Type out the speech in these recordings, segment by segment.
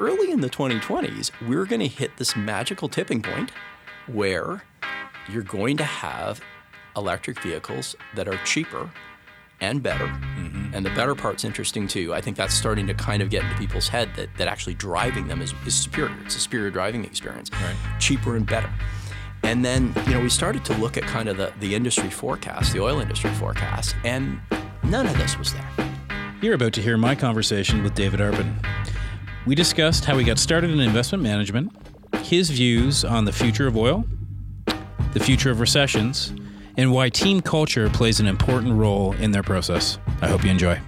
early in the 2020s, we're going to hit this magical tipping point where you're going to have electric vehicles that are cheaper and better. Mm-hmm. And the better part's interesting too. I think that's starting to kind of get into people's head that actually driving them is superior. It's a superior driving experience. Right. Cheaper and better. And then, we started to look at kind of the industry forecast, the oil industry forecast, and none of this was there. You're about to hear my conversation with David Arpin. We discussed how he got started in investment management, his views on the future of oil, the future of recessions, and why team culture plays an important role in their process. I hope you enjoy.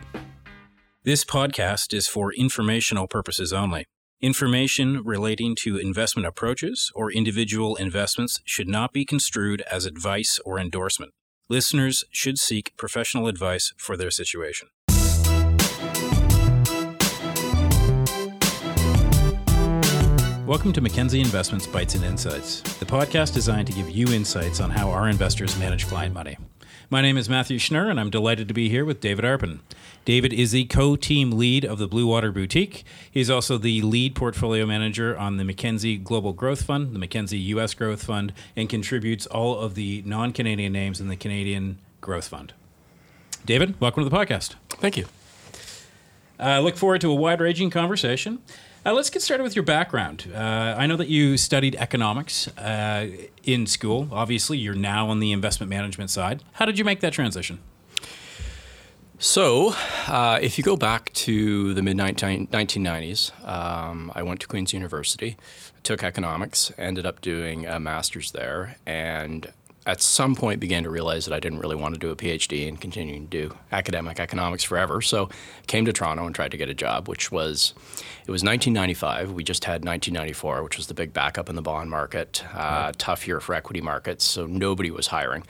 This podcast is for informational purposes only. Information relating to investment approaches or individual investments should not be construed as advice or endorsement. Listeners should seek professional advice for their situation. Welcome to Mackenzie Investments Bites and Insights, the podcast designed to give you insights on how our investors manage client money. My name is Matthew Schnurr, and I'm delighted to be here with David Arpin. David is the co-team lead of the Bluewater Boutique. He's also the lead portfolio manager on the Mackenzie Global Growth Fund, the Mackenzie U.S. Growth Fund, and contributes all of the non-Canadian names in the Canadian Growth Fund. David, welcome to the podcast. Thank you. I look forward to a wide-ranging conversation. Let's get started with your background. I know that you studied economics in school. Obviously, you're now on the investment management side. How did you make that transition? So, if you go back to the mid-1990s, I went to Queen's University, took economics, ended up doing a master's there, and at some point began to realize that I didn't really want to do a PhD and continuing to do academic economics forever. So came to Toronto and tried to get a job, which was, it was 1995. We just had 1994, which was the big backup in the bond market, tough year for equity markets, so nobody was hiring.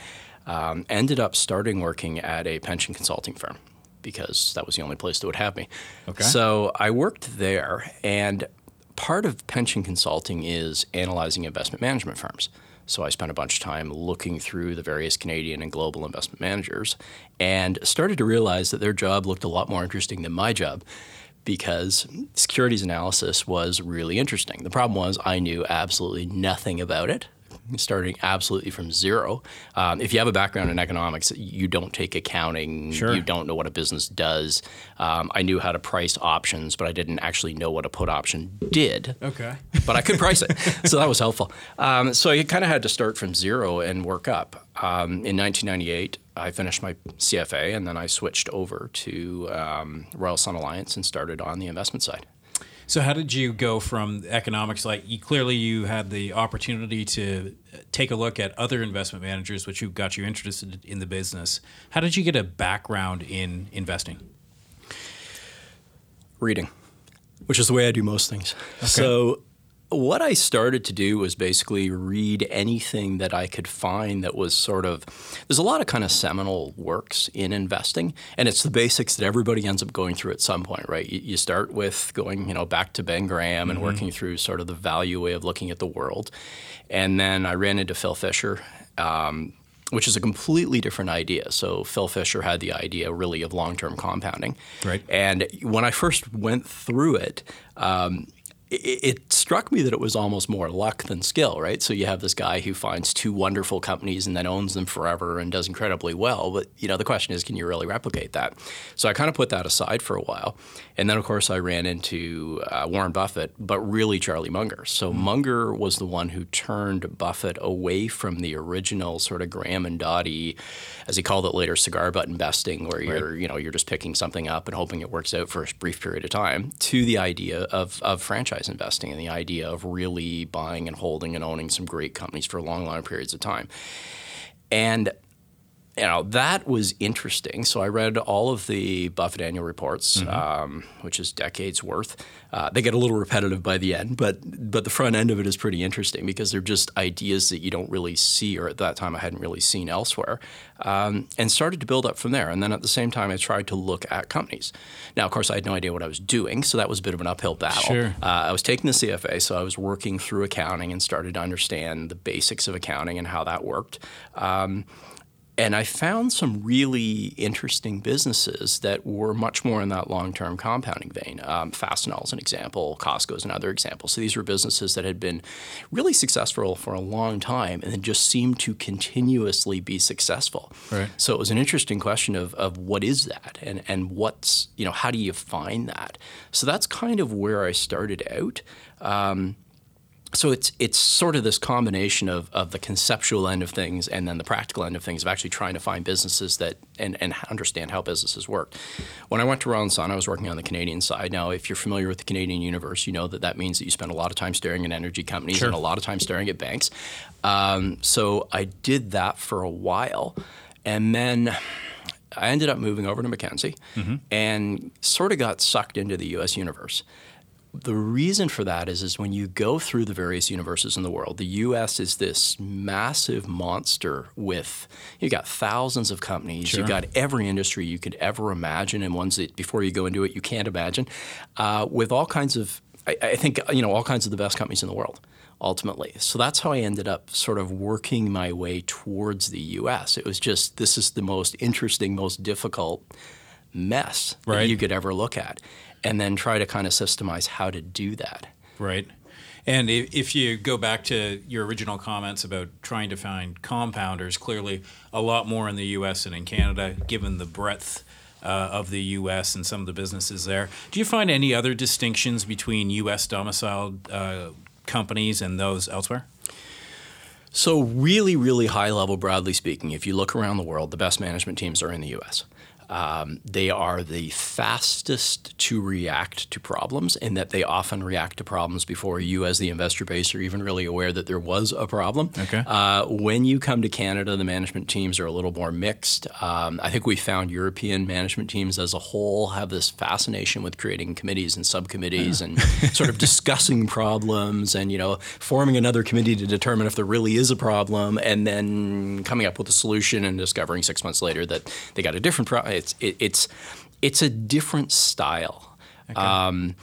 Ended up starting working at a pension consulting firm because that was the only place that would have me. Okay. So I worked there, and part of pension consulting is analyzing investment management firms. So I spent a bunch of time looking through the various Canadian and global investment managers and started to realize that their job looked a lot more interesting than my job because securities analysis was really interesting. The problem was I knew absolutely nothing about it, starting absolutely from zero. If you have a background in economics, you don't take accounting. Sure. You don't know what a business does. I knew how to price options, but I didn't actually know what a put option did. Okay. But I could price it. So that was helpful. So you kind of had to start from zero and work up. In 1998, I finished my CFA, and then I switched over to Royal Sun Alliance and started on the investment side. So how did you go from economics? Like you had the opportunity to take a look at other investment managers, which got you interested in the business. How did you get a background in investing? Reading, which is the way I do most things. Okay. So what I started to do was basically read anything that I could find that was sort of, there's a lot of kind of seminal works in investing, and it's the basics that everybody ends up going through at some point, right? You start with going, back to Ben Graham and working through sort of the value way of looking at the world. And then I ran into Phil Fisher, which is a completely different idea. So Phil Fisher had the idea really of long-term compounding. Right. And when I first went through it, it struck me that it was almost more luck than skill, right? So you have this guy who finds two wonderful companies and then owns them forever and does incredibly well. But, the question is, can you really replicate that? So I kind of put that aside for a while. And then, of course, I ran into Warren Buffett, but really Charlie Munger. So Munger was the one who turned Buffett away from the original sort of Graham and Doty, as he called it later, cigar butt investing, where you're just picking something up and hoping it works out for a brief period of time, to the idea of franchise investing and the idea of really buying and holding and owning some great companies for long periods of time. And that was interesting. So I read all of the Buffett annual reports, which is decades worth. They get a little repetitive by the end, but the front end of it is pretty interesting because they're just ideas that you don't really see, or at that time I hadn't really seen elsewhere, and started to build up from there. And then at the same time, I tried to look at companies. Now, of course, I had no idea what I was doing, so that was a bit of an uphill battle. Sure. I was taking the CFA, so I was working through accounting and started to understand the basics of accounting and how that worked. And I found some really interesting businesses that were much more in that long-term compounding vein. Fastenal is an example. Costco is another example. So these were businesses that had been really successful for a long time and then just seemed to continuously be successful. Right. So it was an interesting question of what is that and what's, you know, how do you find that? So that's kind of where I started out. So it's sort of this combination of the conceptual end of things and then the practical end of things of actually trying to find businesses that and understand how businesses work. When I went to Royal Sun, I was working on the Canadian side. Now, if you're familiar with the Canadian universe, you know that that means that you spend a lot of time staring at energy companies Sure. and a lot of time staring at banks. So I did that for a while. And then I ended up moving over to Mackenzie Mm-hmm. and sort of got sucked into the U.S. universe. The reason for that is when you go through the various universes in the world, the U.S. is this massive monster with, you've got thousands of companies, Sure. you've got every industry you could ever imagine, and ones that before you go into it you can't imagine, with all kinds of, I think, you know, all kinds of the best companies in the world, ultimately. So that's how I ended up sort of working my way towards the U.S. It was just, this is the most interesting, most difficult mess Right. that you could ever look at. And then try to kind of systemize how to do that. Right. And if you go back to your original comments about trying to find compounders, clearly a lot more in the U.S. than in Canada, given the breadth of the U.S. and some of the businesses there. Do you find any other distinctions between U.S. domiciled companies and those elsewhere? So really, really high level, broadly speaking, if you look around the world, the best management teams are in the U.S. They are the fastest to react to problems, in that they often react to problems before you as the investor base are even really aware that there was a problem. Okay. When you come to Canada, the management teams are a little more mixed. I think we found European management teams as a whole have this fascination with creating committees and subcommittees and sort of discussing problems and, you know, forming another committee to determine if there really is a problem and then coming up with a solution and discovering 6 months later that they got a different problem. It's a different style. Okay.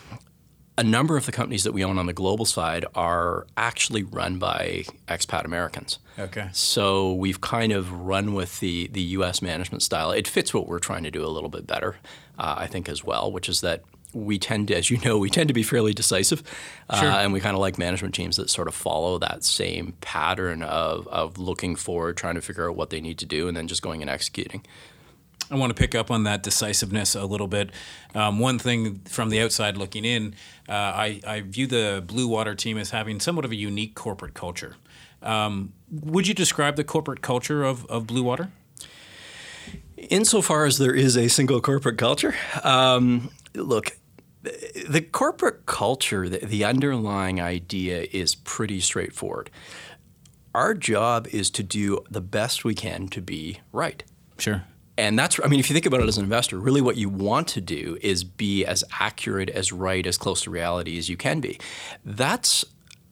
A number of the companies that we own on the global side are actually run by expat Americans. Okay. So we've kind of run with the U.S. management style. It fits what we're trying to do a little bit better, I think, as well, which is that we tend to, as you know, we tend to be fairly decisive. Sure. And we kind of like management teams that sort of follow that same pattern of looking forward, trying to figure out what they need to do, and then just going and executing. I want to pick up on that decisiveness a little bit. One thing from the outside looking in, I view the Bluewater team as having somewhat of a unique corporate culture. Would you describe the corporate culture of Bluewater? Insofar as there is a single corporate culture, look, the corporate culture, the underlying idea is pretty straightforward. Our job is to do the best we can to be right. Sure. And that's, I mean, if you think about it as an investor, really what you want to do is be as accurate, as right, as close to reality as you can be.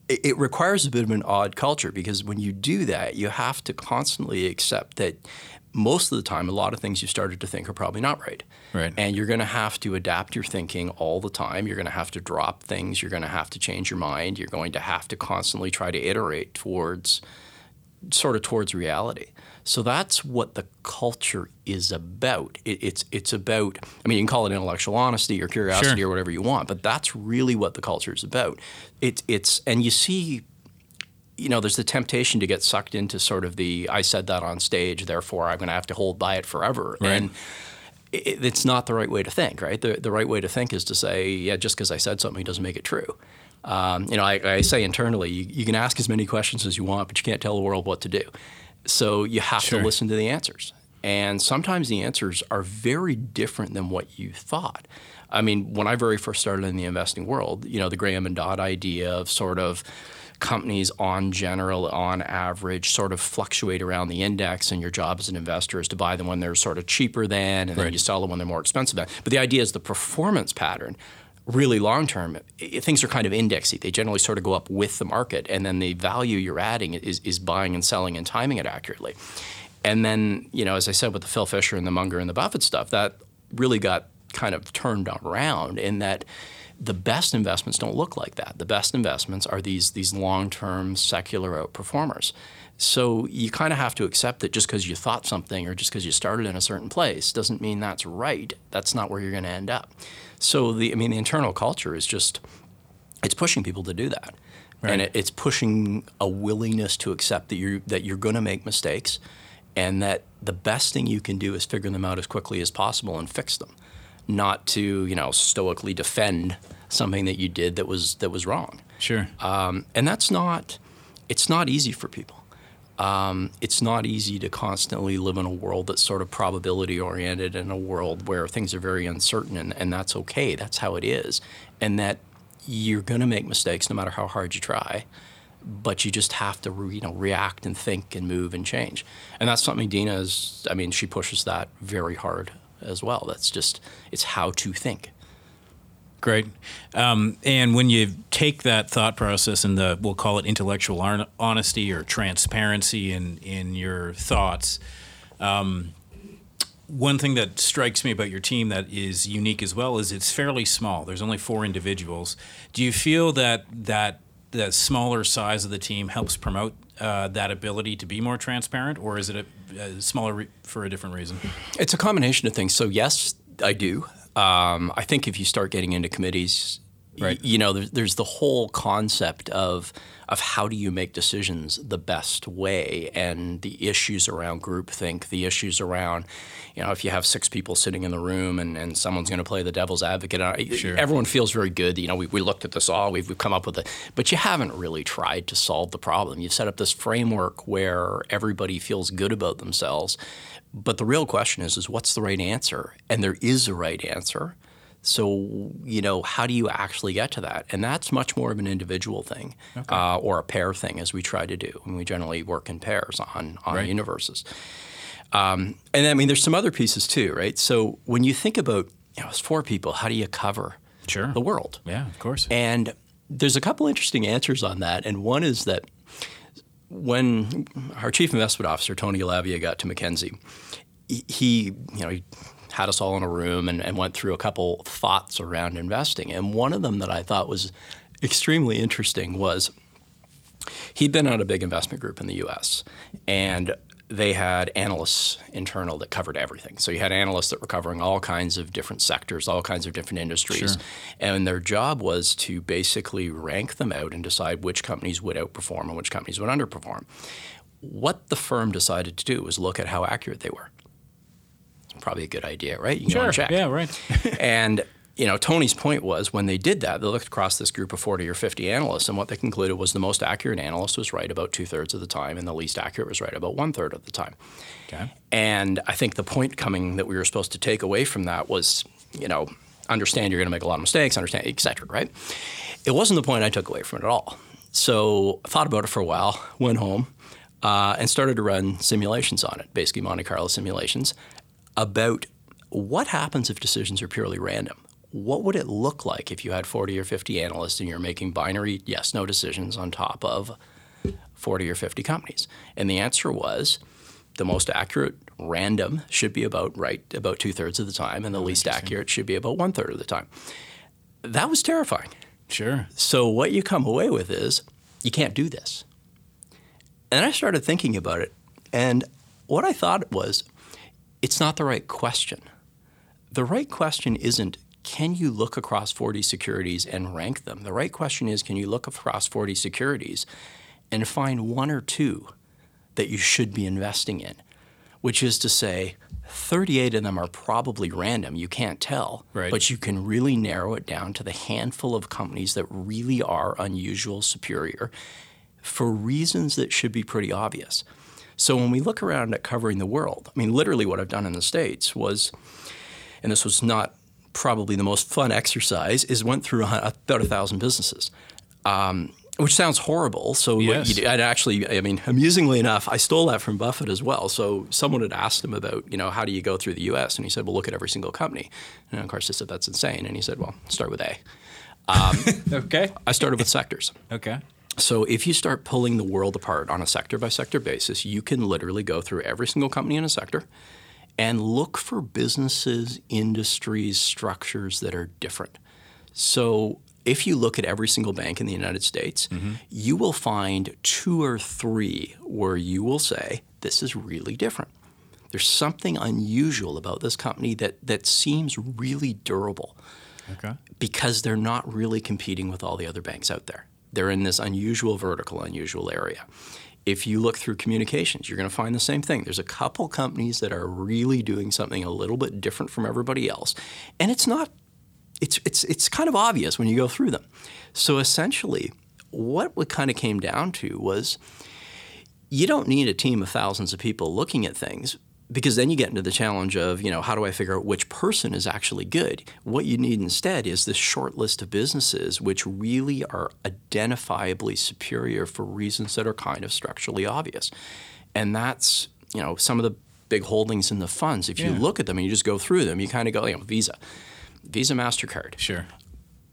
It requires a bit of an odd culture, because when you do that, you have to constantly accept that most of the time, a lot of things you started to think are probably not right. Right. And you're going to have to adapt your thinking all the time. You're going to have to drop things. You're going to have to change your mind. You're going to have to constantly try to iterate towards reality. So that's what the culture is about. It's about, I mean, you can call it intellectual honesty or curiosity Sure. or whatever you want, but that's really what the culture is about. It's and you see, you know, there's the temptation to get sucked into sort of the, I said that on stage, therefore I'm going to have to hold by it forever. Right. And it's not the right way to think, right? The right way to think is to say, yeah, just because I said something doesn't make it true. You know, I say internally, you can ask as many questions as you want, but you can't tell the world what to do. So you have Sure. to listen to the answers. And sometimes the answers are very different than what you thought. I mean, when I very first started in the investing world, you know, the Graham and Dodd idea of sort of companies on average, sort of fluctuate around the index, and your job as an investor is to buy them when they're sort of cheaper than, and Right. then you sell them when they're more expensive than. But the idea is the performance pattern, really long-term, things are kind of indexy. They generally sort of go up with the market, and then the value you're adding is buying and selling and timing it accurately. And then, you know, as I said, with the Phil Fisher and the Munger and the Buffett stuff, that really got kind of turned around in that The best investments don't look like that. The best investments are these long-term secular outperformers. So you kind of have to accept that just because you thought something or just because you started in a certain place doesn't mean that's right. That's not where you're going to end up. So the internal culture is just, it's pushing people to do that. Right. And it's pushing a willingness to accept that you're going to make mistakes and that the best thing you can do is figure them out as quickly as possible and fix them, not to, stoically defend something that you did that was wrong. Sure. And it's not easy for people. It's not easy to constantly live in a world that's sort of probability oriented, in a world where things are very uncertain, and that's okay. That's how it is. And that you're going to make mistakes no matter how hard you try, but you just have to react and think and move and change. And that's something Dina is, she pushes that very hard as well. That's just, it's how to think. Great. And when you take that thought process and we'll call it intellectual honesty or transparency in your thoughts, one thing that strikes me about your team that is unique as well is it's fairly small. There's only 4 individuals. Do you feel that smaller size of the team helps promote that ability to be more transparent, or is it smaller for a different reason? It's a combination of things. So yes, I do. I think if you start getting into committees, right, there's the whole concept of how do you make decisions the best way, and the issues around groupthink, the issues around, if you have 6 people sitting in the room and someone's going to play the devil's advocate. Sure. Everyone feels very good. We looked at this all, we've come up with it, but you haven't really tried to solve the problem. You've set up this framework where everybody feels good about themselves. But the real question is what's the right answer? And there is a right answer. So, how do you actually get to that? And that's much more of an individual thing, okay, or a pair thing, as we try to do. And we generally work in pairs on right, universes. And there's some other pieces too, right? So when you think about, it's 4 people, how do you cover sure, the world? Yeah, of course. And there's a couple interesting answers on that. And one is that when our chief investment officer, Tony Lavia, got to Mackenzie, he had us all in a room and went through a couple thoughts around investing. And one of them that I thought was extremely interesting was he'd been on a big investment group in the U.S. and they had analysts internal that covered everything. So you had analysts that were covering all kinds of different sectors, all kinds of different industries. Sure. And their job was to basically rank them out and decide which companies would outperform and which companies would underperform. What the firm decided to do was look at how accurate they were. Probably a good idea, right? You can sure, go and check. Yeah, right. And, Tony's point was when they did that, they looked across this group of 40 or 50 analysts, and what they concluded was the most accurate analyst was right about 2/3 of the time, and the least accurate was right about 1/3 of the time. Okay. And I think the point coming that we were supposed to take away from that was, understand you're going to make a lot of mistakes, understand, et cetera, right? It wasn't the point I took away from it at all. So I thought about it for a while, went home, and started to run simulations on it, basically Monte Carlo simulations, about what happens if decisions are purely random. What would it look like if you had 40 or 50 analysts and you're making binary yes-no decisions on top of 40 or 50 companies? And the answer was the most accurate random should be about right about 2/3 of the time, and the least accurate should be about 1/3 of the time. That was terrifying. Sure. So what you come away with is you can't do this. And I started thinking about it, and what I thought was, it's not the right question. The right question isn't, can you look across 40 securities and rank them? The right question is, can you look across 40 securities and find 1 or 2 that you should be investing in? Which is to say, 38 of them are probably random. You can't tell, right, but you can really narrow it down to the handful of companies that really are unusual, superior, for reasons that should be pretty obvious. So when we look around at covering the world, literally what I've done in the States was, and this was not probably the most fun exercise, is went through about 1,000 businesses, which sounds horrible. So yes, what you do, I'd actually, amusingly enough, I stole that from Buffett as well. So someone had asked him about, how do you go through the U.S.? And he said, well, look at every single company. And of course, I said, that's insane. And he said, well, start with A. Okay. I started with sectors. Okay. So if you start pulling the world apart on a sector-by-sector basis, you can literally go through every single company in a sector and look for businesses, industries, structures that are different. So if you look at every single bank in the United States, mm-hmm. you will find two or three where you will say, this is really different. There's something unusual about this company that seems really durable. Okay. Because they're not really competing with all the other banks out there. They're in this unusual vertical, unusual area. If you look through communications, you're going to find the same thing. There's a couple companies that are really doing something a little bit different from everybody else. And it's kind of obvious when you go through them. So essentially, what kind of came down to was you don't need a team of thousands of people looking at things, because then you get into the challenge of, how do I figure out which person is actually good? What you need instead is this short list of businesses which really are identifiably superior for reasons that are kind of structurally obvious. And that's, some of the big holdings in the funds. If you look at them and you just go through them, you kind of go, Visa, MasterCard. Sure.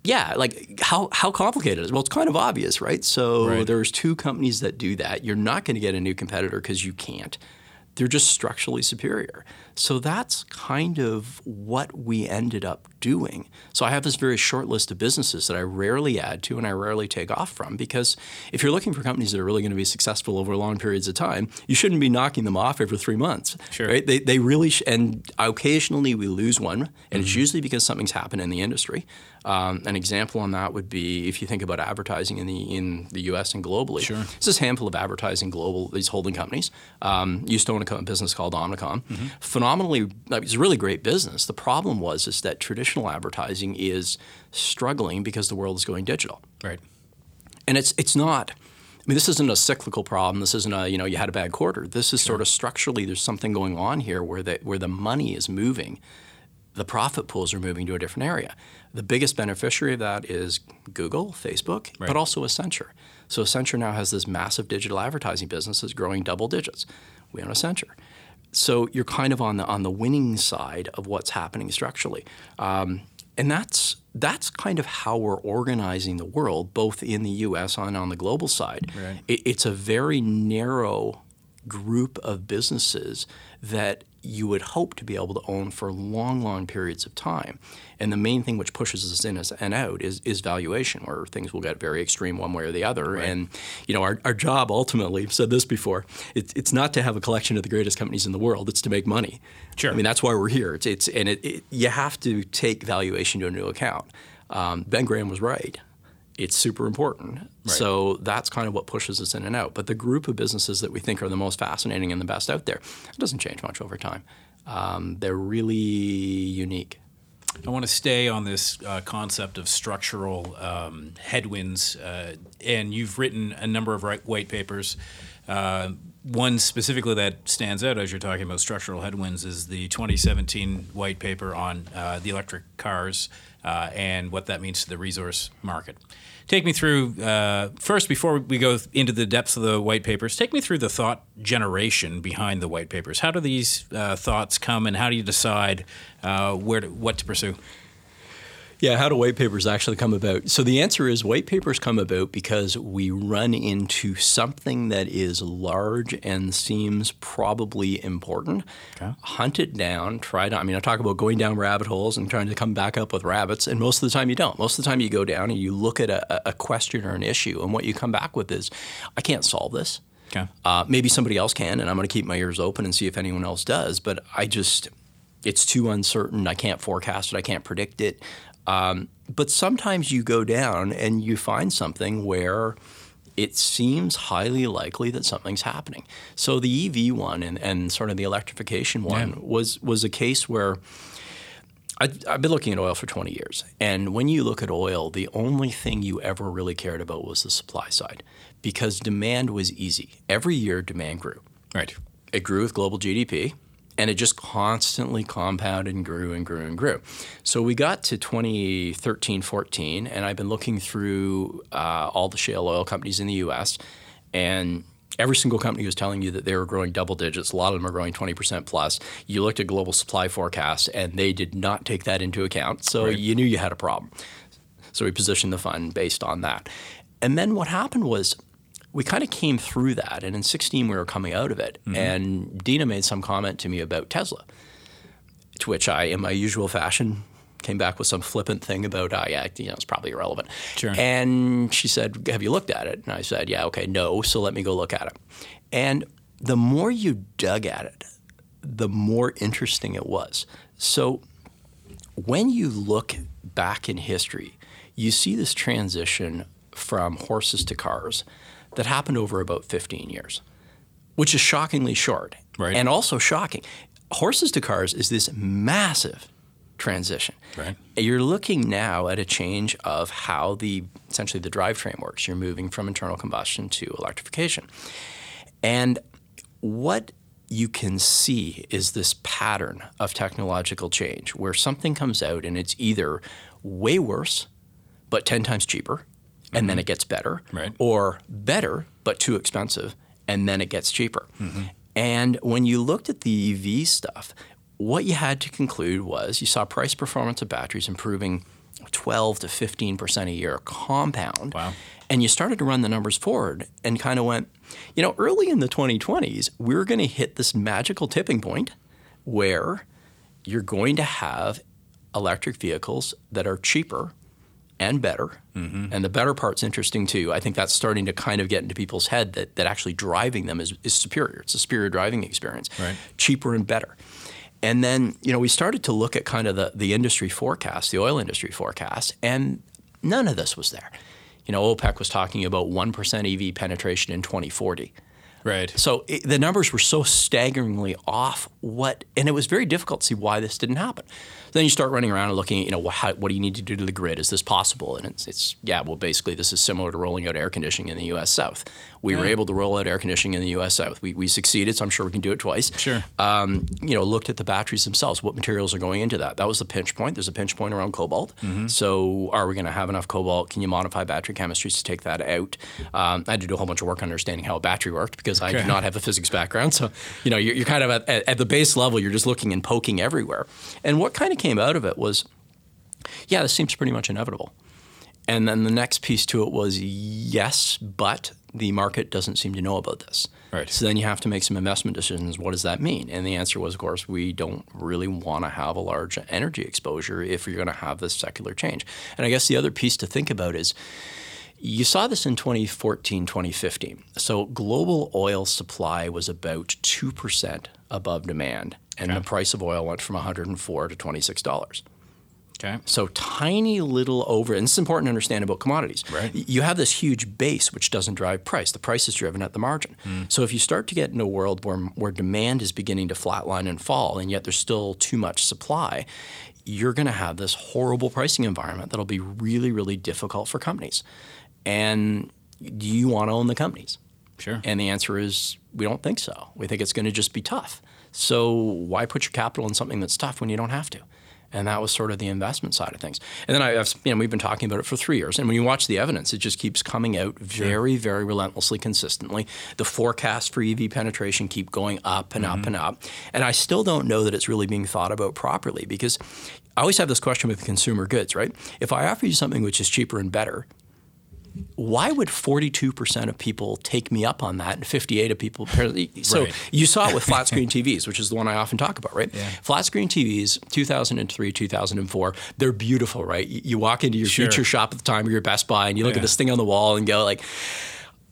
Yeah, how complicated is it? Well, it's kind of obvious, right? So there's two companies that do that. You're not going to get a new competitor because you can't. They're just structurally superior. So that's kind of what we ended up doing. So I have this very short list of businesses that I rarely add to and I rarely take off from, because if you're looking for companies that are really going to be successful over long periods of time, you shouldn't be knocking them off every 3 months. Sure. Right? They really and occasionally we lose one, and mm-hmm. it's usually because something's happened in the industry. An example on that would be if you think about advertising in the U.S. and globally. Sure. There's this handful of advertising global, these holding companies. Used to own a business called Omnicom. Mm-hmm. Phenomenally, it's a really great business. The problem is that traditional advertising is struggling because the world is going digital. Right. And it's not, this isn't a cyclical problem. This isn't a, you had a bad quarter. This is sure. sort of structurally there's something going on here where the money is moving. The profit pools are moving to a different area. The biggest beneficiary of that is Google, Facebook, right. but also Accenture. So Accenture now has this massive digital advertising business that's growing double digits. We own Accenture. So you're kind of on the winning side of what's happening structurally. And that's kind of how we're organizing the world, both in the U.S. and on the global side. Right. It's a very narrow group of businesses that you would hope to be able to own for long, long periods of time. And the main thing which pushes us in and out is valuation, where things will get very extreme one way or the other. Right. And our job ultimately, I've said this before, it's not to have a collection of the greatest companies in the world, it's to make money. Sure. That's why we're here. It's you have to take valuation to a new account. Ben Graham was right. It's super important. Right. So that's kind of what pushes us in and out. But the group of businesses that we think are the most fascinating and the best out there, it doesn't change much over time. They're really unique. I want to stay on this concept of structural headwinds. And you've written a number of white papers. One specifically that stands out as you're talking about structural headwinds is the 2017 white paper on the electric cars and what that means to the resource market. Take me through, first, before we go into the depths of the white papers, take me through the thought generation behind the white papers. How do these thoughts come, and how do you decide what to pursue? Yeah, how do white papers actually come about? So the answer is white papers come about because we run into something that is large and seems probably important. Okay. Hunt it down, try to, I talk about going down rabbit holes and trying to come back up with rabbits, and most of the time you don't. Most of the time you go down and you look at a question or an issue, and what you come back with is, I can't solve this. Okay. Maybe somebody else can, and I'm going to keep my ears open and see if anyone else does, but it's too uncertain. I can't forecast it. I can't predict it. But sometimes you go down and you find something where it seems highly likely that something's happening. So the EV one and sort of the electrification one was a case where I've been looking at oil for 20 years. And when you look at oil, the only thing you ever really cared about was the supply side, because demand was easy. Every year demand grew. Right. It grew with global GDP. And it just constantly compounded and grew and grew and grew. So we got to 2013, 14, and I've been looking through all the shale oil companies in the U.S., and every single company was telling you that they were growing double digits. A lot of them are growing 20% plus. You looked at global supply forecasts, and they did not take that into account. So right. you knew you had a problem. So we positioned the fund based on that. And then what happened was, we kind of came through that, and in 2016 we were coming out of it, mm-hmm. and Dina made some comment to me about Tesla, to which I, in my usual fashion, came back with some flippant thing about, it's probably irrelevant. Sure. And she said, have you looked at it? And I said, yeah, okay, no, so let me go look at it. And the more you dug at it, the more interesting it was. So when you look back in history, you see this transition from horses to cars that happened over about 15 years, which is shockingly short. Right. And also shocking. Horses to cars is this massive transition. Right. You're looking now at a change of how essentially the drivetrain works. You're moving from internal combustion to electrification. And what you can see is this pattern of technological change where something comes out and it's either way worse but 10 times cheaper, and then it gets better, or better but too expensive, and then it gets cheaper. Mm-hmm. And when you looked at the EV stuff, what you had to conclude was you saw price performance of batteries improving 12 to 15% a year compound. Wow. And you started to run the numbers forward and kind of went, early in the 2020s, we're going to hit this magical tipping point where you're going to have electric vehicles that are cheaper and better. Mm-hmm. And the better part's interesting too. I think that's starting to kind of get into people's head that actually driving them is superior. It's a superior driving experience, cheaper and better. And then, we started to look at kind of the industry forecast, the oil industry forecast, and none of this was there. OPEC was talking about 1% EV penetration in 2040. Right. So the numbers were so staggeringly off, and it was very difficult to see why this didn't happen. Then you start running around and looking at, what do you need to do to the grid? Is this possible? And basically this is similar to rolling out air conditioning in the U.S. South. We were able to roll out air conditioning in the U.S. South. We succeeded, so I'm sure we can do it twice. Sure. Looked at the batteries themselves. What materials are going into that? That was the pinch point. There's a pinch point around cobalt. Mm-hmm. So are we going to have enough cobalt? Can you modify battery chemistries to take that out? I had to do a whole bunch of work understanding how a battery worked because I do not have a physics background. So, you're kind of at the base level, you're just looking and poking everywhere. And what kind of came out of it was, this seems pretty much inevitable. And then the next piece to it was, yes, but the market doesn't seem to know about this. Right. So then you have to make some investment decisions. What does that mean? And the answer was, of course, we don't really want to have a large energy exposure if you're going to have this secular change. And I guess the other piece to think about is, you saw this in 2014, 2015. So global oil supply was about 2% above demand, and the price of oil went from $104 to $26. Okay. So tiny little over, and this is important to understand about commodities. Right. You have this huge base which doesn't drive price. The price is driven at the margin. Mm. So if you start to get in a world where demand is beginning to flatline and fall, and yet there's still too much supply, you're going to have this horrible pricing environment that'll be really, really difficult for companies. And do you want to own the companies? Sure. And the answer is, we don't think so. We think it's going to just be tough. So why put your capital in something that's tough when you don't have to? And that was sort of the investment side of things. And then we've been talking about it for 3 years. And when you watch the evidence, it just keeps coming out very, very relentlessly, consistently. The forecasts for EV penetration keep going up and up and up. And I still don't know that it's really being thought about properly, because I always have this question with consumer goods, right? If I offer you something which is cheaper and better, why would 42% of people take me up on that and 58% of people? So you saw it with flat screen TVs, which is the one I often talk about, right? Yeah. Flat screen TVs, 2003, 2004, they're beautiful, right? You walk into your Future shop at the time or your Best Buy and you look at this thing on the wall and go like,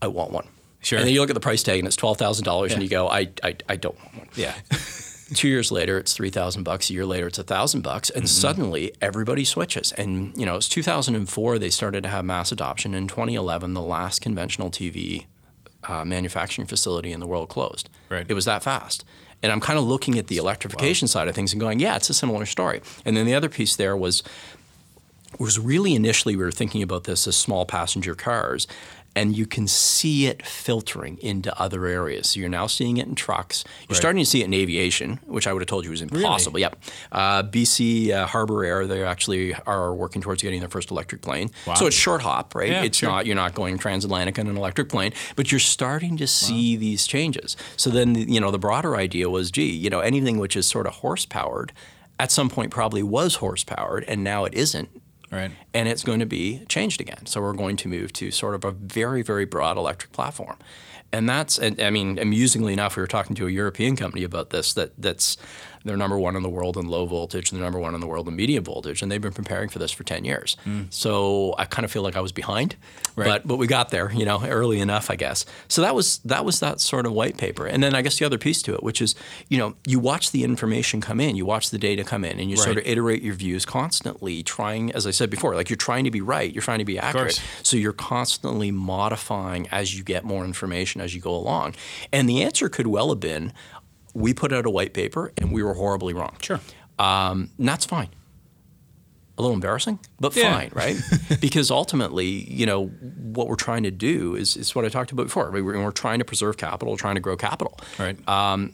I want one. Sure. And then you look at the price tag and it's $12,000 and you go, I don't want one. Yeah. 2 years later, it's $3,000. A year later, it's $1,000. And suddenly, everybody switches. And, it's 2004, they started to have mass adoption. In 2011, the last conventional TV manufacturing facility in the world closed. Right. It was that fast. And I'm kind of looking at the electrification side of things and going, it's a similar story. And then the other piece there was really initially we were thinking about this as small passenger cars. And you can see it filtering into other areas. So you're now seeing it in trucks. You're starting to see it in aviation, which I would have told you was impossible. Really? Yep. BC Harbor Air, they actually are working towards getting their first electric plane. Wow. So it's short hop, right? Yeah, it's not, you're not going transatlantic on an electric plane, but you're starting to see these changes. So then, the broader idea was, anything which is sort of horse-powered at some point probably was horse-powered, and now it isn't. Right. And it's going to be changed again. So we're going to move to sort of a very, very broad electric platform. And that's, amusingly enough, we were talking to a European company about this, that's They're number one in the world in low voltage, and they're number one in the world in medium voltage, and they've been preparing for this for 10 years. Mm. So I kind of feel like I was behind, right. but we got there, you know, early enough, I guess. So that was that sort of white paper. And then I guess the other piece to it, which is, you know, you watch the information come in, you watch the data come in, and you right. sort of iterate your views constantly, trying, as I said before, like you're trying to be right, you're trying to be accurate. So you're constantly modifying as you get more information as you go along. And the answer could well have been, we put out a white paper and we were horribly wrong. Sure. And that's fine. A little embarrassing, but fine, right? Because ultimately, you know, what we're trying to do is what I talked about before. We're trying to preserve capital, trying to grow capital. Right.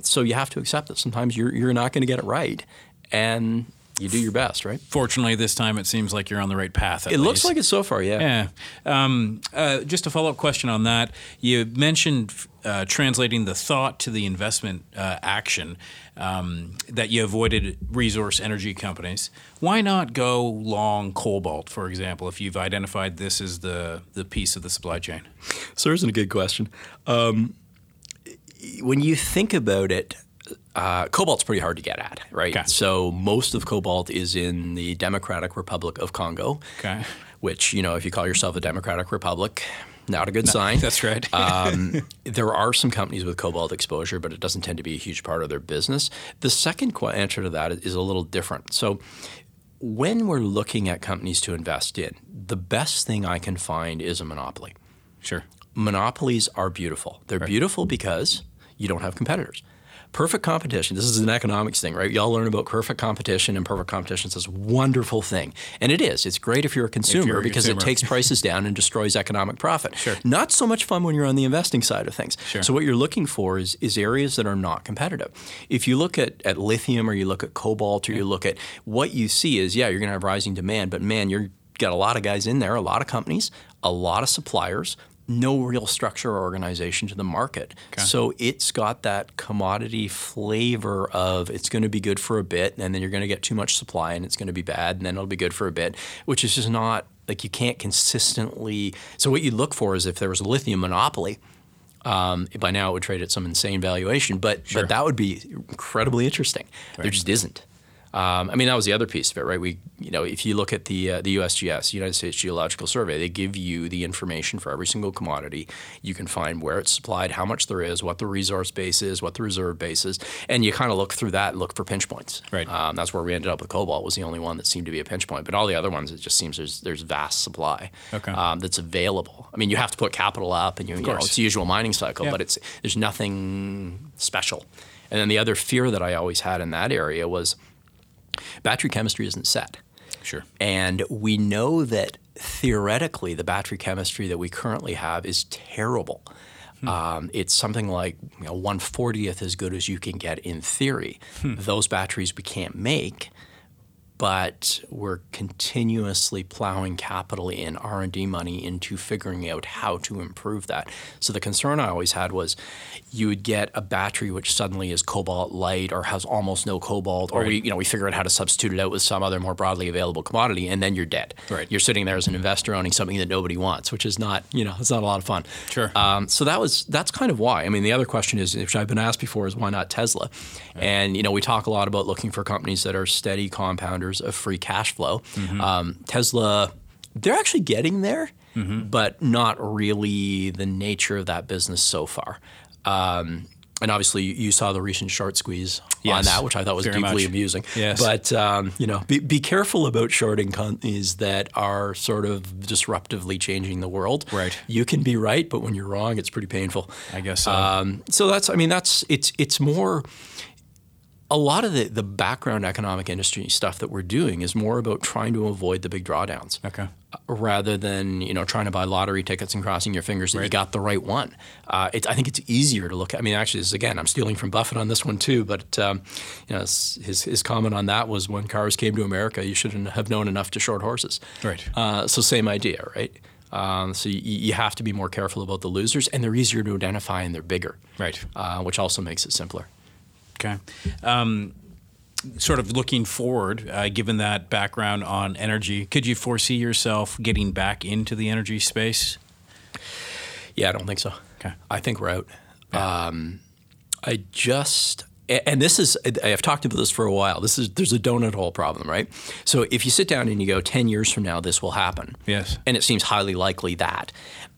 So you have to accept that sometimes you're not going to get it right, and you do your best, right? Fortunately, this time it seems like you're on the right path. It looks like it so far, yeah. Yeah. Just a follow-up question on that. You mentioned translating the thought to the investment action, that you avoided resource energy companies. Why not go long cobalt, for example, if you've identified this as the piece of the supply chain? So here's a good question. When you think about it, cobalt's pretty hard to get at, right? Okay. So most of cobalt is in the Democratic Republic of Congo, okay. which, you know, if you call yourself a Democratic Republic, not a good sign. That's right. There are some companies with cobalt exposure, but it doesn't tend to be a huge part of their business. The second answer to that is a little different. So when we're looking at companies to invest in, the best thing I can find is a monopoly. Sure. Monopolies are beautiful. They're right. beautiful because you don't have competitors. Perfect competition. This is an economics thing, right? Y'all learn about perfect competition, and perfect competition is this wonderful thing. And it is. It's great if you're a consumer, because it takes prices down and destroys economic profit. Sure. Not so much fun when you're on the investing side of things. Sure. So what you're looking for is areas that are not competitive. If you look at lithium, or you look at cobalt, or you look at what you see is, yeah, you're going to have rising demand, but man, you've got a lot of guys in there, a lot of companies, a lot of suppliers. No real structure or organization to the market. Okay. So it's got that commodity flavor of it's going to be good for a bit, and then you're going to get too much supply, and it's going to be bad, and then it'll be good for a bit, which is just not, like, you can't consistently. So what you look for is if there was a lithium monopoly, by now it would trade at some insane valuation, but that would be incredibly interesting. Right. There just isn't. I mean, that was the other piece of it, right? We, you know, if you look at the USGS, United States Geological Survey, they give you the information for every single commodity. You can find where it's supplied, how much there is, what the resource base is, what the reserve base is, and you kind of look through that and look for pinch points. Right. That's where we ended up with cobalt. Was the only one that seemed to be a pinch point, but all the other ones, it just seems there's vast supply that's available. I mean, you have to put capital up, and you know it's the usual mining cycle, but there's nothing special. And then the other fear that I always had in that area was, battery chemistry isn't set. Sure. And we know that theoretically the battery chemistry that we currently have is terrible. It's something like 1/40th as good as you can get in theory. Those batteries we can't make, but we're continuously plowing capital in R&D money into figuring out how to improve that. So the concern I always had was you would get a battery which suddenly is cobalt light or has almost no cobalt, or we figure out how to substitute it out with some other more broadly available commodity, and then you're dead. Right. You're sitting there as an investor owning something that nobody wants, which is not, it's not a lot of fun. Sure. So that's kind of why. I mean, the other question is, which I've been asked before, is why not Tesla? Right. And, we talk a lot about looking for companies that are steady compounders of free cash flow. Tesla, they're actually getting there, but not really the nature of that business so far. And obviously, you saw the recent short squeeze on that, which I thought was deeply amusing. Yes. But be careful about shorting companies that are sort of disruptively changing the world. Right. You can be right, but when you're wrong, it's pretty painful. I guess so. It's more. A lot of the background economic industry stuff that we're doing is more about trying to avoid the big drawdowns, rather than trying to buy lottery tickets and crossing your fingers that you got the right one. I think it's easier to look at. I mean, actually, this is, again, I'm stealing from Buffett on this one too, but his comment on that was, when cars came to America, you shouldn't have known enough to short horses. Right. So same idea, right? So you have to be more careful about the losers, and they're easier to identify, and they're bigger, right? Which also makes it simpler. Okay. Sort of looking forward, given that background on energy, could you foresee yourself getting back into the energy space? Yeah, I don't think so. Okay. I think we're out. Yeah. I just And this is, I've talked about this for a while. There's a donut hole problem, right? So if you sit down and you go 10 years from now, this will happen. Yes. And it seems highly likely that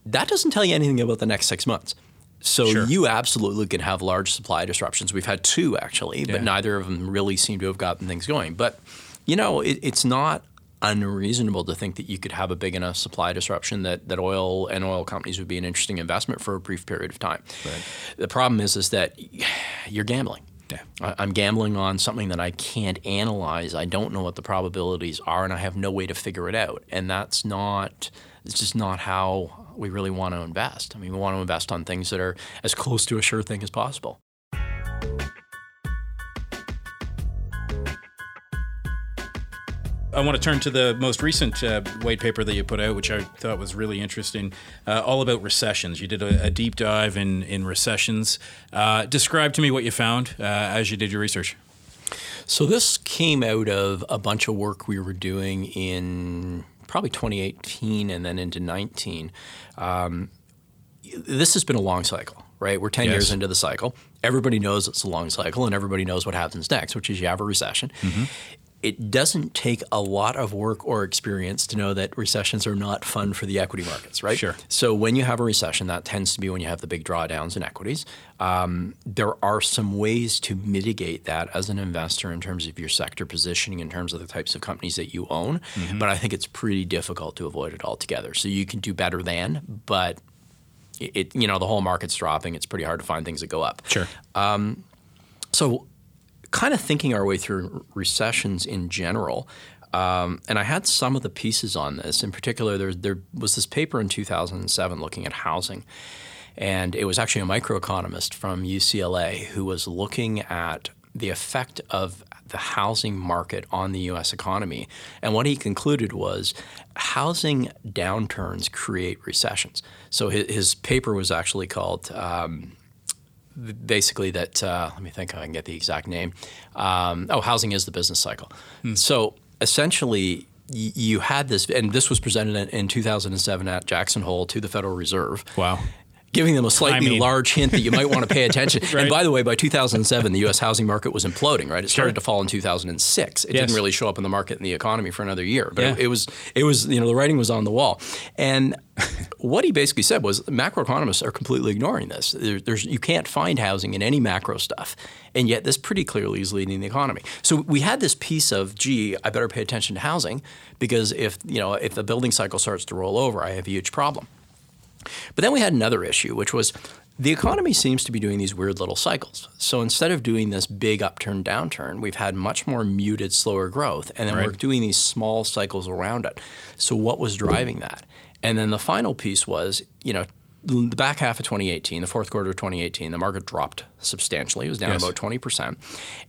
doesn't tell you anything about the next 6 months. So sure. You absolutely can have large supply disruptions. We've had two actually, but neither of them really seem to have gotten things going. But you know, it's not unreasonable to think that you could have a big enough supply disruption that oil and oil companies would be an interesting investment for a brief period of time. Right. The problem is that you're gambling. Yeah. I'm gambling on something that I can't analyze. I don't know what the probabilities are, and I have no way to figure it out. And it's just not how we really want to invest. I mean, we want to invest on things that are as close to a sure thing as possible. I want to turn to the most recent white paper that you put out, which I thought was really interesting, all about recessions. You did a deep dive in recessions. Describe to me what you found as you did your research. So this came out of a bunch of work we were doing in probably 2018 and then into 2019. This has been a long cycle, right? We're 10 years into the cycle. Everybody knows it's a long cycle, and everybody knows what happens next, which is you have a recession. Mm-hmm. It doesn't take a lot of work or experience to know that recessions are not fun for the equity markets, right? Sure. So when you have a recession, that tends to be when you have the big drawdowns in equities. There are some ways to mitigate that as an investor in terms of your sector positioning, in terms of the types of companies that you own. Mm-hmm. But I think it's pretty difficult to avoid it altogether. So you can do better than, but the whole market's dropping. It's pretty hard to find things that go up. Sure. So kind of thinking our way through recessions in general. And I had some of the pieces on this. In particular, there was this paper in 2007 looking at housing. And it was actually a microeconomist from UCLA who was looking at the effect of the housing market on the U.S. economy. And what he concluded was housing downturns create recessions. So his paper was actually called basically that, let me think if I can get the exact name. Housing is the business cycle. Mm. So essentially you had this, and this was presented in 2007 at Jackson Hole to the Federal Reserve. Wow. Giving them a slightly large hint that you might want to pay attention. Right. And by the way, by 2007, the U.S. housing market was imploding, right? It started to fall in 2006. It didn't really show up in the market and the economy for another year, but it was the writing was on the wall. And what he basically said was macroeconomists are completely ignoring this. You can't find housing in any macro stuff, and yet this pretty clearly is leading the economy. So we had this piece of, gee, I better pay attention to housing because if the building cycle starts to roll over, I have a huge problem. But then we had another issue, which was the economy seems to be doing these weird little cycles. So instead of doing this big upturn, downturn, we've had much more muted, slower growth. And then we're doing these small cycles around it. So what was driving that? And then the final piece was, the back half of 2018, the fourth quarter of 2018, the market dropped substantially. It was down about 20%.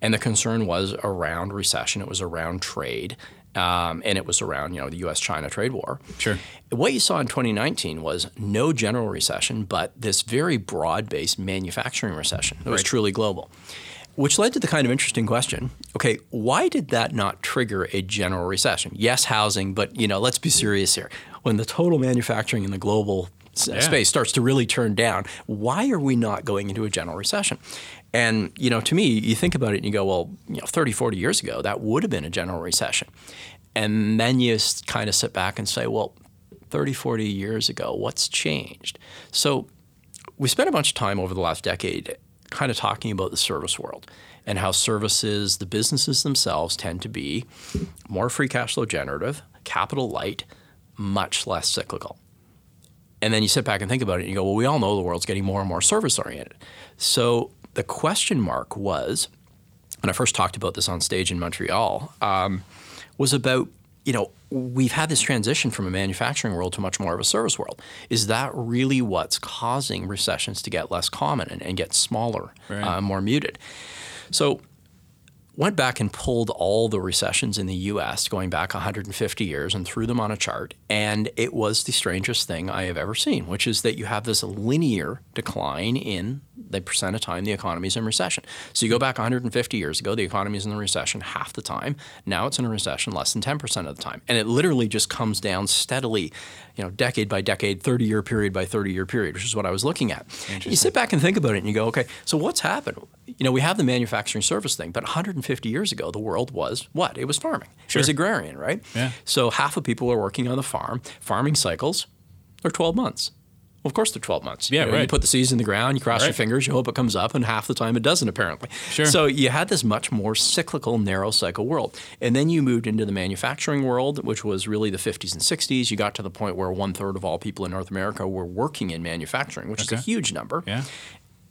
And the concern was around recession. It was around trade. And it was around, the U.S.-China trade war. Sure. What you saw in 2019 was no general recession, but this very broad-based manufacturing recession that was truly global, which led to the kind of interesting question, okay, why did that not trigger a general recession? Yes, housing, but, let's be serious here. When the total manufacturing in the global space starts to really turn down, why are we not going into a general recession? And, to me, you think about it and you go, well, 30, 40 years ago, that would have been a general recession. And then you kind of sit back and say, well, 30, 40 years ago, what's changed? So we spent a bunch of time over the last decade kind of talking about the service world and how services, the businesses themselves, tend to be more free cash flow generative, capital light, much less cyclical. And then you sit back and think about it and you go, well, we all know the world's getting more and more service oriented. So the question mark was, and I first talked about this on stage in Montreal, was about, we've had this transition from a manufacturing world to much more of a service world. Is that really what's causing recessions to get less common and get smaller, more muted? So went back and pulled all the recessions in the U.S. going back 150 years and threw them on a chart. And it was the strangest thing I have ever seen, which is that you have this linear decline in the percent of time the economy's in recession. So you go back 150 years ago, the economy's in the recession half the time. Now it's in a recession less than 10% of the time. And it literally just comes down steadily, you know, decade by decade, 30-year period by 30-year period, which is what I was looking at. You sit back and think about it and you go, okay, so what's happened? You know, we have the manufacturing service thing, but 150 years ago, the world was what? It was farming. Sure. It was agrarian, right? Yeah. So half of people were working on the farm. Farming cycles are 12 months. Well, of course they're 12 months. Yeah, you know, right. You put the seeds in the ground, you cross your fingers, you hope it comes up, and half the time it doesn't apparently. Sure. So you had this much more cyclical, narrow cycle world. And then you moved into the manufacturing world, which was really the 50s and 60s. You got to the point where 1/3 of all people in North America were working in manufacturing, which is a huge number. Yeah.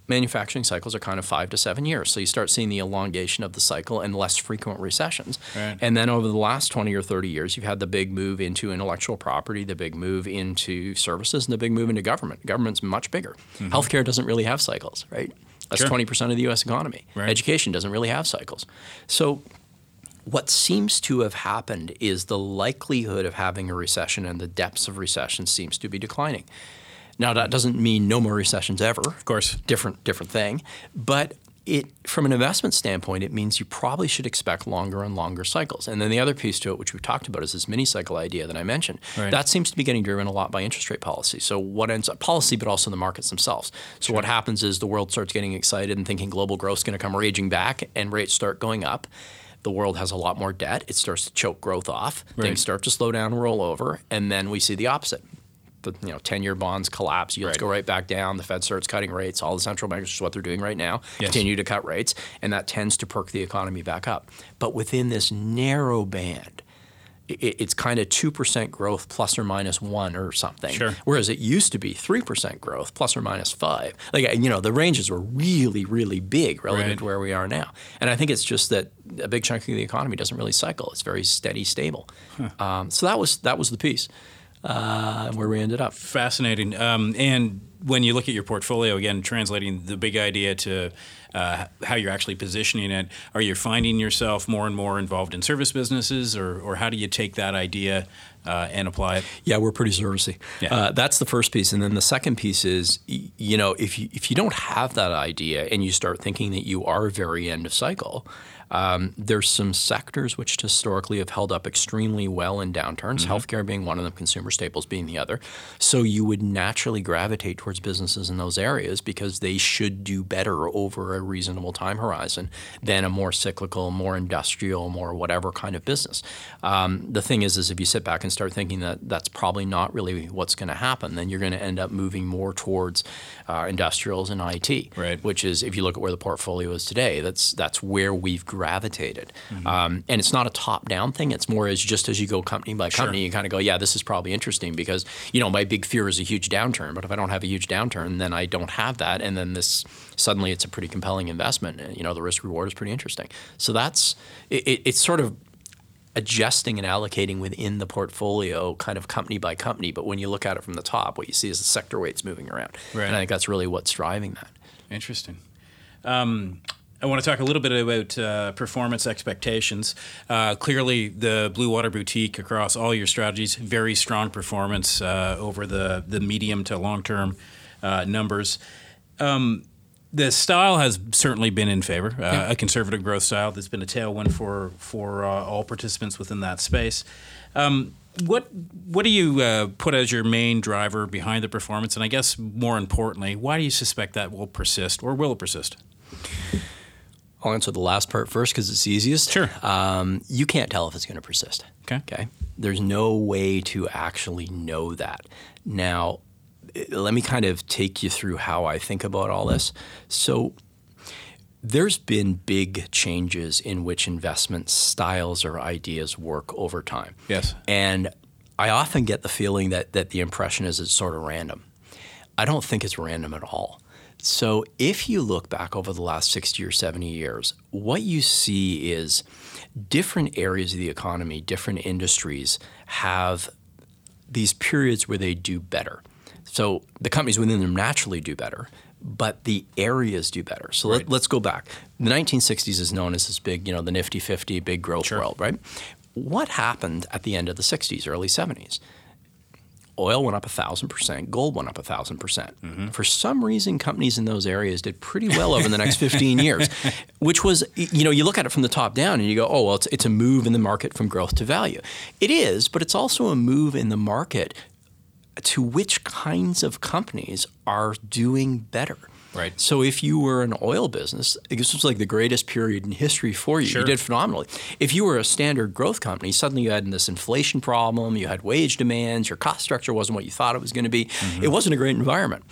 Manufacturing cycles are kind of 5 to 7 years. So you start seeing the elongation of the cycle and less frequent recessions. Right. And then over the last 20 or 30 years, you've had the big move into intellectual property, the big move into services, and the big move into government. Government's much bigger. Mm-hmm. Healthcare doesn't really have cycles, right? That's 20% of the U.S. economy. Right. Education doesn't really have cycles. So what seems to have happened is the likelihood of having a recession and the depths of recession seems to be declining. Now, that doesn't mean no more recessions ever. Of course. Different thing. But it, from an investment standpoint, it means you probably should expect longer and longer cycles. And then the other piece to it, which we've talked about, is this mini-cycle idea that I mentioned. Right. That seems to be getting driven a lot by interest rate policy. So what ends up policy, but also the markets themselves. So what happens is the world starts getting excited and thinking global growth is going to come raging back, and rates start going up. The world has a lot more debt. It starts to choke growth off. Right. Things start to slow down, roll over, and then we see the opposite. The 10-year bonds collapse, yields go right back down, the Fed starts cutting rates, all the central banks, which is what they're doing right now, continue to cut rates, and that tends to perk the economy back up. But within this narrow band, it's kind of 2% growth plus or minus 1 or something, whereas it used to be 3% growth plus or minus 5. Like, you know, the ranges were really, really big relative to where we are now. And I think it's just that a big chunk of the economy doesn't really cycle. It's very steady, stable. Huh. So that was the piece. Where we ended up. Fascinating. And when you look at your portfolio, again, translating the big idea to how you're actually positioning it, are you finding yourself more and more involved in service businesses, or how do you take that idea and apply it? Yeah, we're pretty servicey. Yeah. That's the first piece. And then the second piece is, you know, if you don't have that idea and you start thinking that you are very end of cycle, there's some sectors which historically have held up extremely well in downturns, healthcare being one of them, consumer staples being the other. So you would naturally gravitate towards businesses in those areas because they should do better over a reasonable time horizon than a more cyclical, more industrial, more whatever kind of business. The thing is if you sit back and start thinking that that's probably not really what's going to happen, then you're going to end up moving more towards industrials and IT, which is, if you look at where the portfolio is today, that's where we've gravitated. And it's not a top-down thing. It's more as just as you go company by company, you kind of go, yeah, this is probably interesting because, you know, my big fear is a huge downturn. But if I don't have a huge downturn, then I don't have that. And then this suddenly it's a pretty compelling investment. And, you know, the risk-reward is pretty interesting. So that's it's sort of adjusting and allocating within the portfolio kind of company by company. But when you look at it from the top, what you see is the sector weights moving around. Right. And I think that's really what's driving that. Interesting. I want to talk a little bit about performance expectations. Clearly, the Bluewater Boutique across all your strategies, very strong performance over the medium to long-term numbers. The style has certainly been in favor, a conservative growth style that's been a tailwind for all participants within that space. What do you put as your main driver behind the performance? And I guess more importantly, why do you suspect that will persist, or will it persist? I'll answer the last part first because it's easiest. Sure. You can't tell if it's going to persist. Okay. There's no way to actually know that. Now, let me kind of take you through how I think about all this. So there's been big changes in which investment styles or ideas work over time. Yes. And I often get the feeling that the impression is it's sort of random. I don't think it's random at all. So if you look back over the last 60 or 70 years, what you see is different areas of the economy, different industries have these periods where they do better. So the companies within them naturally do better, but the areas do better. So right. let's go back. The 1960s is known as this big, you know, the nifty 50, big growth sure. world, right? What happened at the end of the 60s, early 70s? Oil went up 1,000%. Gold went up 1,000%. Mm-hmm. For some reason, companies in those areas did pretty well over the next 15 years, which was, you know, you look at it from the top down and you go, oh, well, it's a move in the market from growth to value. It is, but it's also a move in the market to which kinds of companies are doing better. Right. So if you were an oil business, this was like the greatest period in history for you. Sure. You did phenomenally. If you were a standard growth company, suddenly you had this inflation problem, you had wage demands, your cost structure wasn't what you thought it was going to be. Mm-hmm. It wasn't a great environment.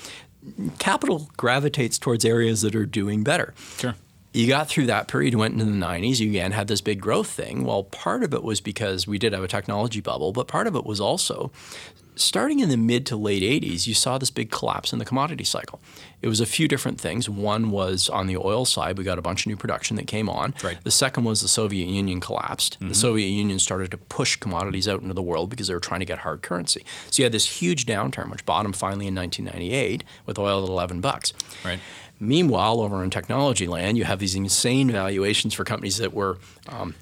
Capital gravitates towards areas that are doing better. Sure. You got through that period, went into the 90s, you again had this big growth thing. Well, part of it was because we did have a technology bubble, but part of it was also starting in the mid to late 80s, you saw this big collapse in the commodity cycle. It was a few different things. One was on the oil side, we got a bunch of new production that came on. Right. The second was the Soviet Union collapsed. Mm-hmm. The Soviet Union started to push commodities out into the world because they were trying to get hard currency. So you had this huge downturn, which bottomed finally in 1998 with oil at $11. Right. Meanwhile, over in technology land, you have these insane valuations for companies that were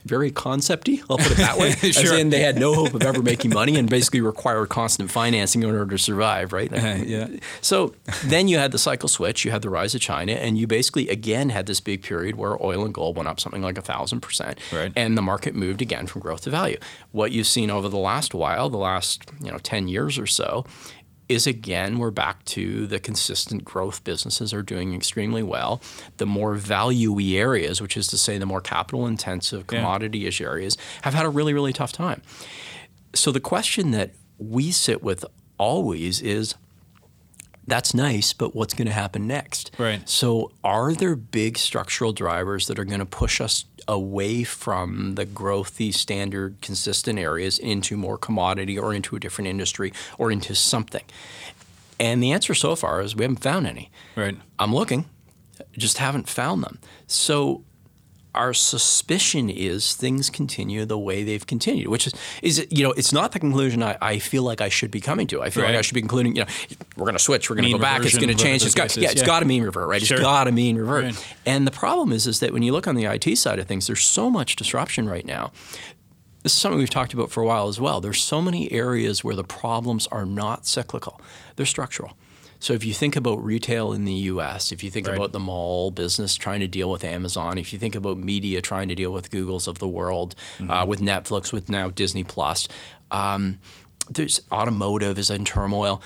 very concept-y, I'll put it that way, sure. as in they had no hope of ever making money and basically required constant financing in order to survive, right? Yeah. So then you had the cycle switch, you had the rise of China, and you basically again had this big period where oil and gold went up something like 1,000%, right. and the market moved again from growth to value. What you've seen over the last while, the last 10 years or so, is again, we're back to the consistent growth businesses are doing extremely well. The more value-y areas, which is to say the more capital-intensive, commodity-ish areas, have had a really, really tough time. So the question that we sit with always is, that's nice, but what's going to happen next? Right. So are there big structural drivers that are going to push us away from the growthy, standard, consistent areas into more commodity or into a different industry or into something? And the answer so far is we haven't found any. Right. I'm looking, just haven't found them. So our suspicion is things continue the way they've continued, which is it's not the conclusion I feel like I should be coming to. I feel like I should be concluding, we're going to switch, we're going to go back, it's going to change. It's got to mean revert, right? Sure. It's got to mean revert. Right. And the problem is that when you look on the IT side of things, there's so much disruption right now. This is something we've talked about for a while as well. There's so many areas where the problems are not cyclical. They're structural. So if you think about retail in the U.S., if you think about the mall business trying to deal with Amazon, if you think about media trying to deal with Googles of the world, mm-hmm. With Netflix, with now Disney Plus, there's automotive is in turmoil.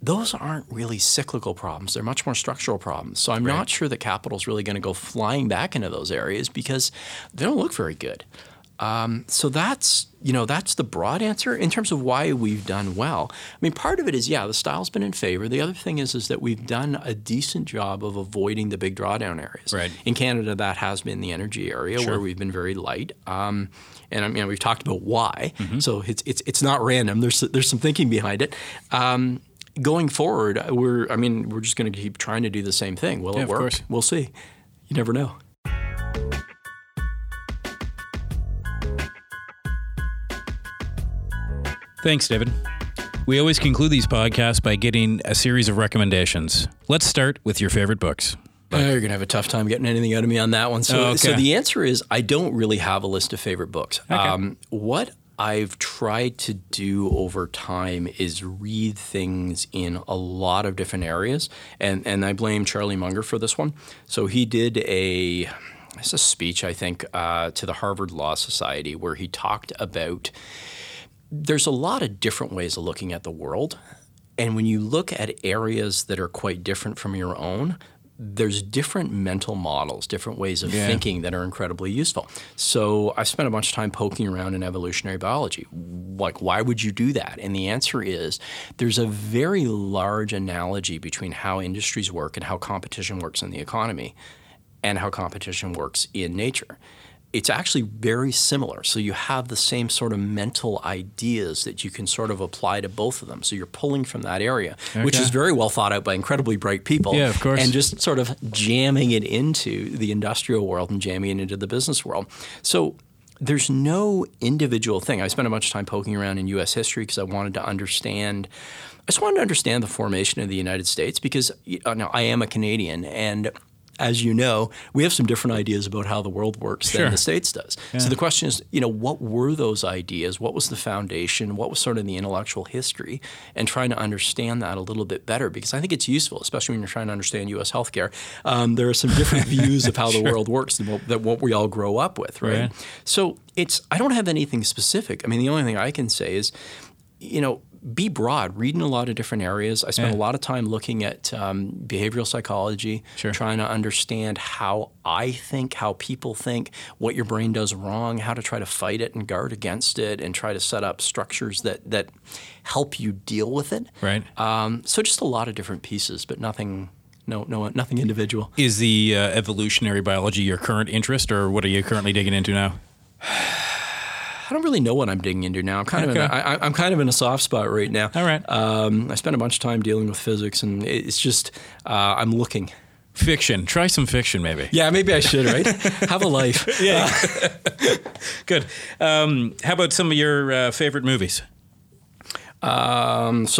Those aren't really cyclical problems. They're much more structural problems. So I'm not sure that capital's really going to go flying back into those areas because they don't look very good. So that's the broad answer in terms of why we've done well. I mean, part of it is, the style's been in favor. The other thing is that we've done a decent job of avoiding the big drawdown areas. Right. In Canada, that has been the energy area where we've been very light. And I mean, we've talked about why. Mm-hmm. So it's not random. There's some thinking behind it. Going forward, we're just going to keep trying to do the same thing. Will it work? Of course. We'll see. You never know. Thanks, David. We always conclude these podcasts by getting a series of recommendations. Let's start with your favorite books. You're going to have a tough time getting anything out of me on that one. So, so the answer is I don't really have a list of favorite books. Okay. What I've tried to do over time is read things in a lot of different areas. And I blame Charlie Munger for this one. So he did a speech, I think, to the Harvard Law Society where he talked about there's a lot of different ways of looking at the world. And when you look at areas that are quite different from your own, there's different mental models, different ways of thinking that are incredibly useful. So I've spent a bunch of time poking around in evolutionary biology. Like, why would you do that? And the answer is there's a very large analogy between how industries work and how competition works in the economy and how competition works in nature. It's actually very similar. So you have the same sort of mental ideas that you can sort of apply to both of them. So you're pulling from that area, which is very well thought out by incredibly bright people. Yeah, of course. And just sort of jamming it into the industrial world and jamming it into the business world. So there's no individual thing. I spent a bunch of time poking around in U.S. history because I wanted to understand just wanted to understand the formation of the United States because now I am a Canadian, and as you know, we have some different ideas about how the world works than the States does. Yeah. So the question is, what were those ideas? What was the foundation? What was sort of the intellectual history? And trying to understand that a little bit better, because I think it's useful, especially when you're trying to understand U.S. healthcare. There are some different views of how the world works than what we all grow up with, right? So I don't have anything specific. I mean, the only thing I can say is, be broad, read in a lot of different areas. I spent a lot of time looking at behavioral psychology, trying to understand how I think, how people think, what your brain does wrong, how to try to fight it and guard against it, and try to set up structures that help you deal with it. Right. So just a lot of different pieces, but nothing. No, nothing individual. Is the evolutionary biology your current interest, or what are you currently digging into now? I don't really know what I'm digging into now. I'm kind of I'm kind of in a soft spot right now. All right. I spent a bunch of time dealing with physics, and it's just I'm looking. Fiction. Try some fiction, maybe. Yeah, maybe I should. Right. Have a life. Yeah. Good. How about some of your favorite movies? Thanks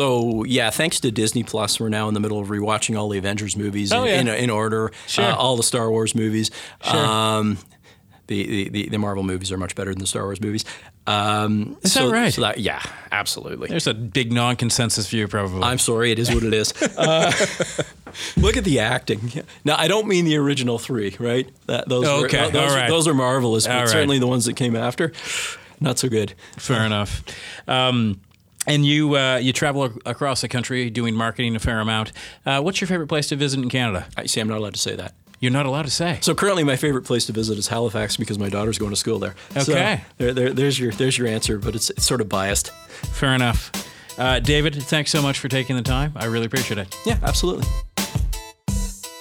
to Disney Plus, we're now in the middle of rewatching all the Avengers movies in order. Sure. All the Star Wars movies. Sure. The Marvel movies are much better than the Star Wars movies. Is that right? Yeah, absolutely. There's a big non-consensus view, probably. I'm sorry. It is what it is. Look at the acting. Now, I don't mean the original three, right? Those are marvelous, but certainly the ones that came after, not so good. Fair enough. And you travel across the country doing marketing a fair amount. What's your favorite place to visit in Canada? See, I'm not allowed to say that. You're not allowed to say. So currently, my favorite place to visit is Halifax because my daughter's going to school there. Okay. So there's your answer, but it's sort of biased. Fair enough. David, thanks so much for taking the time. I really appreciate it. Yeah, absolutely.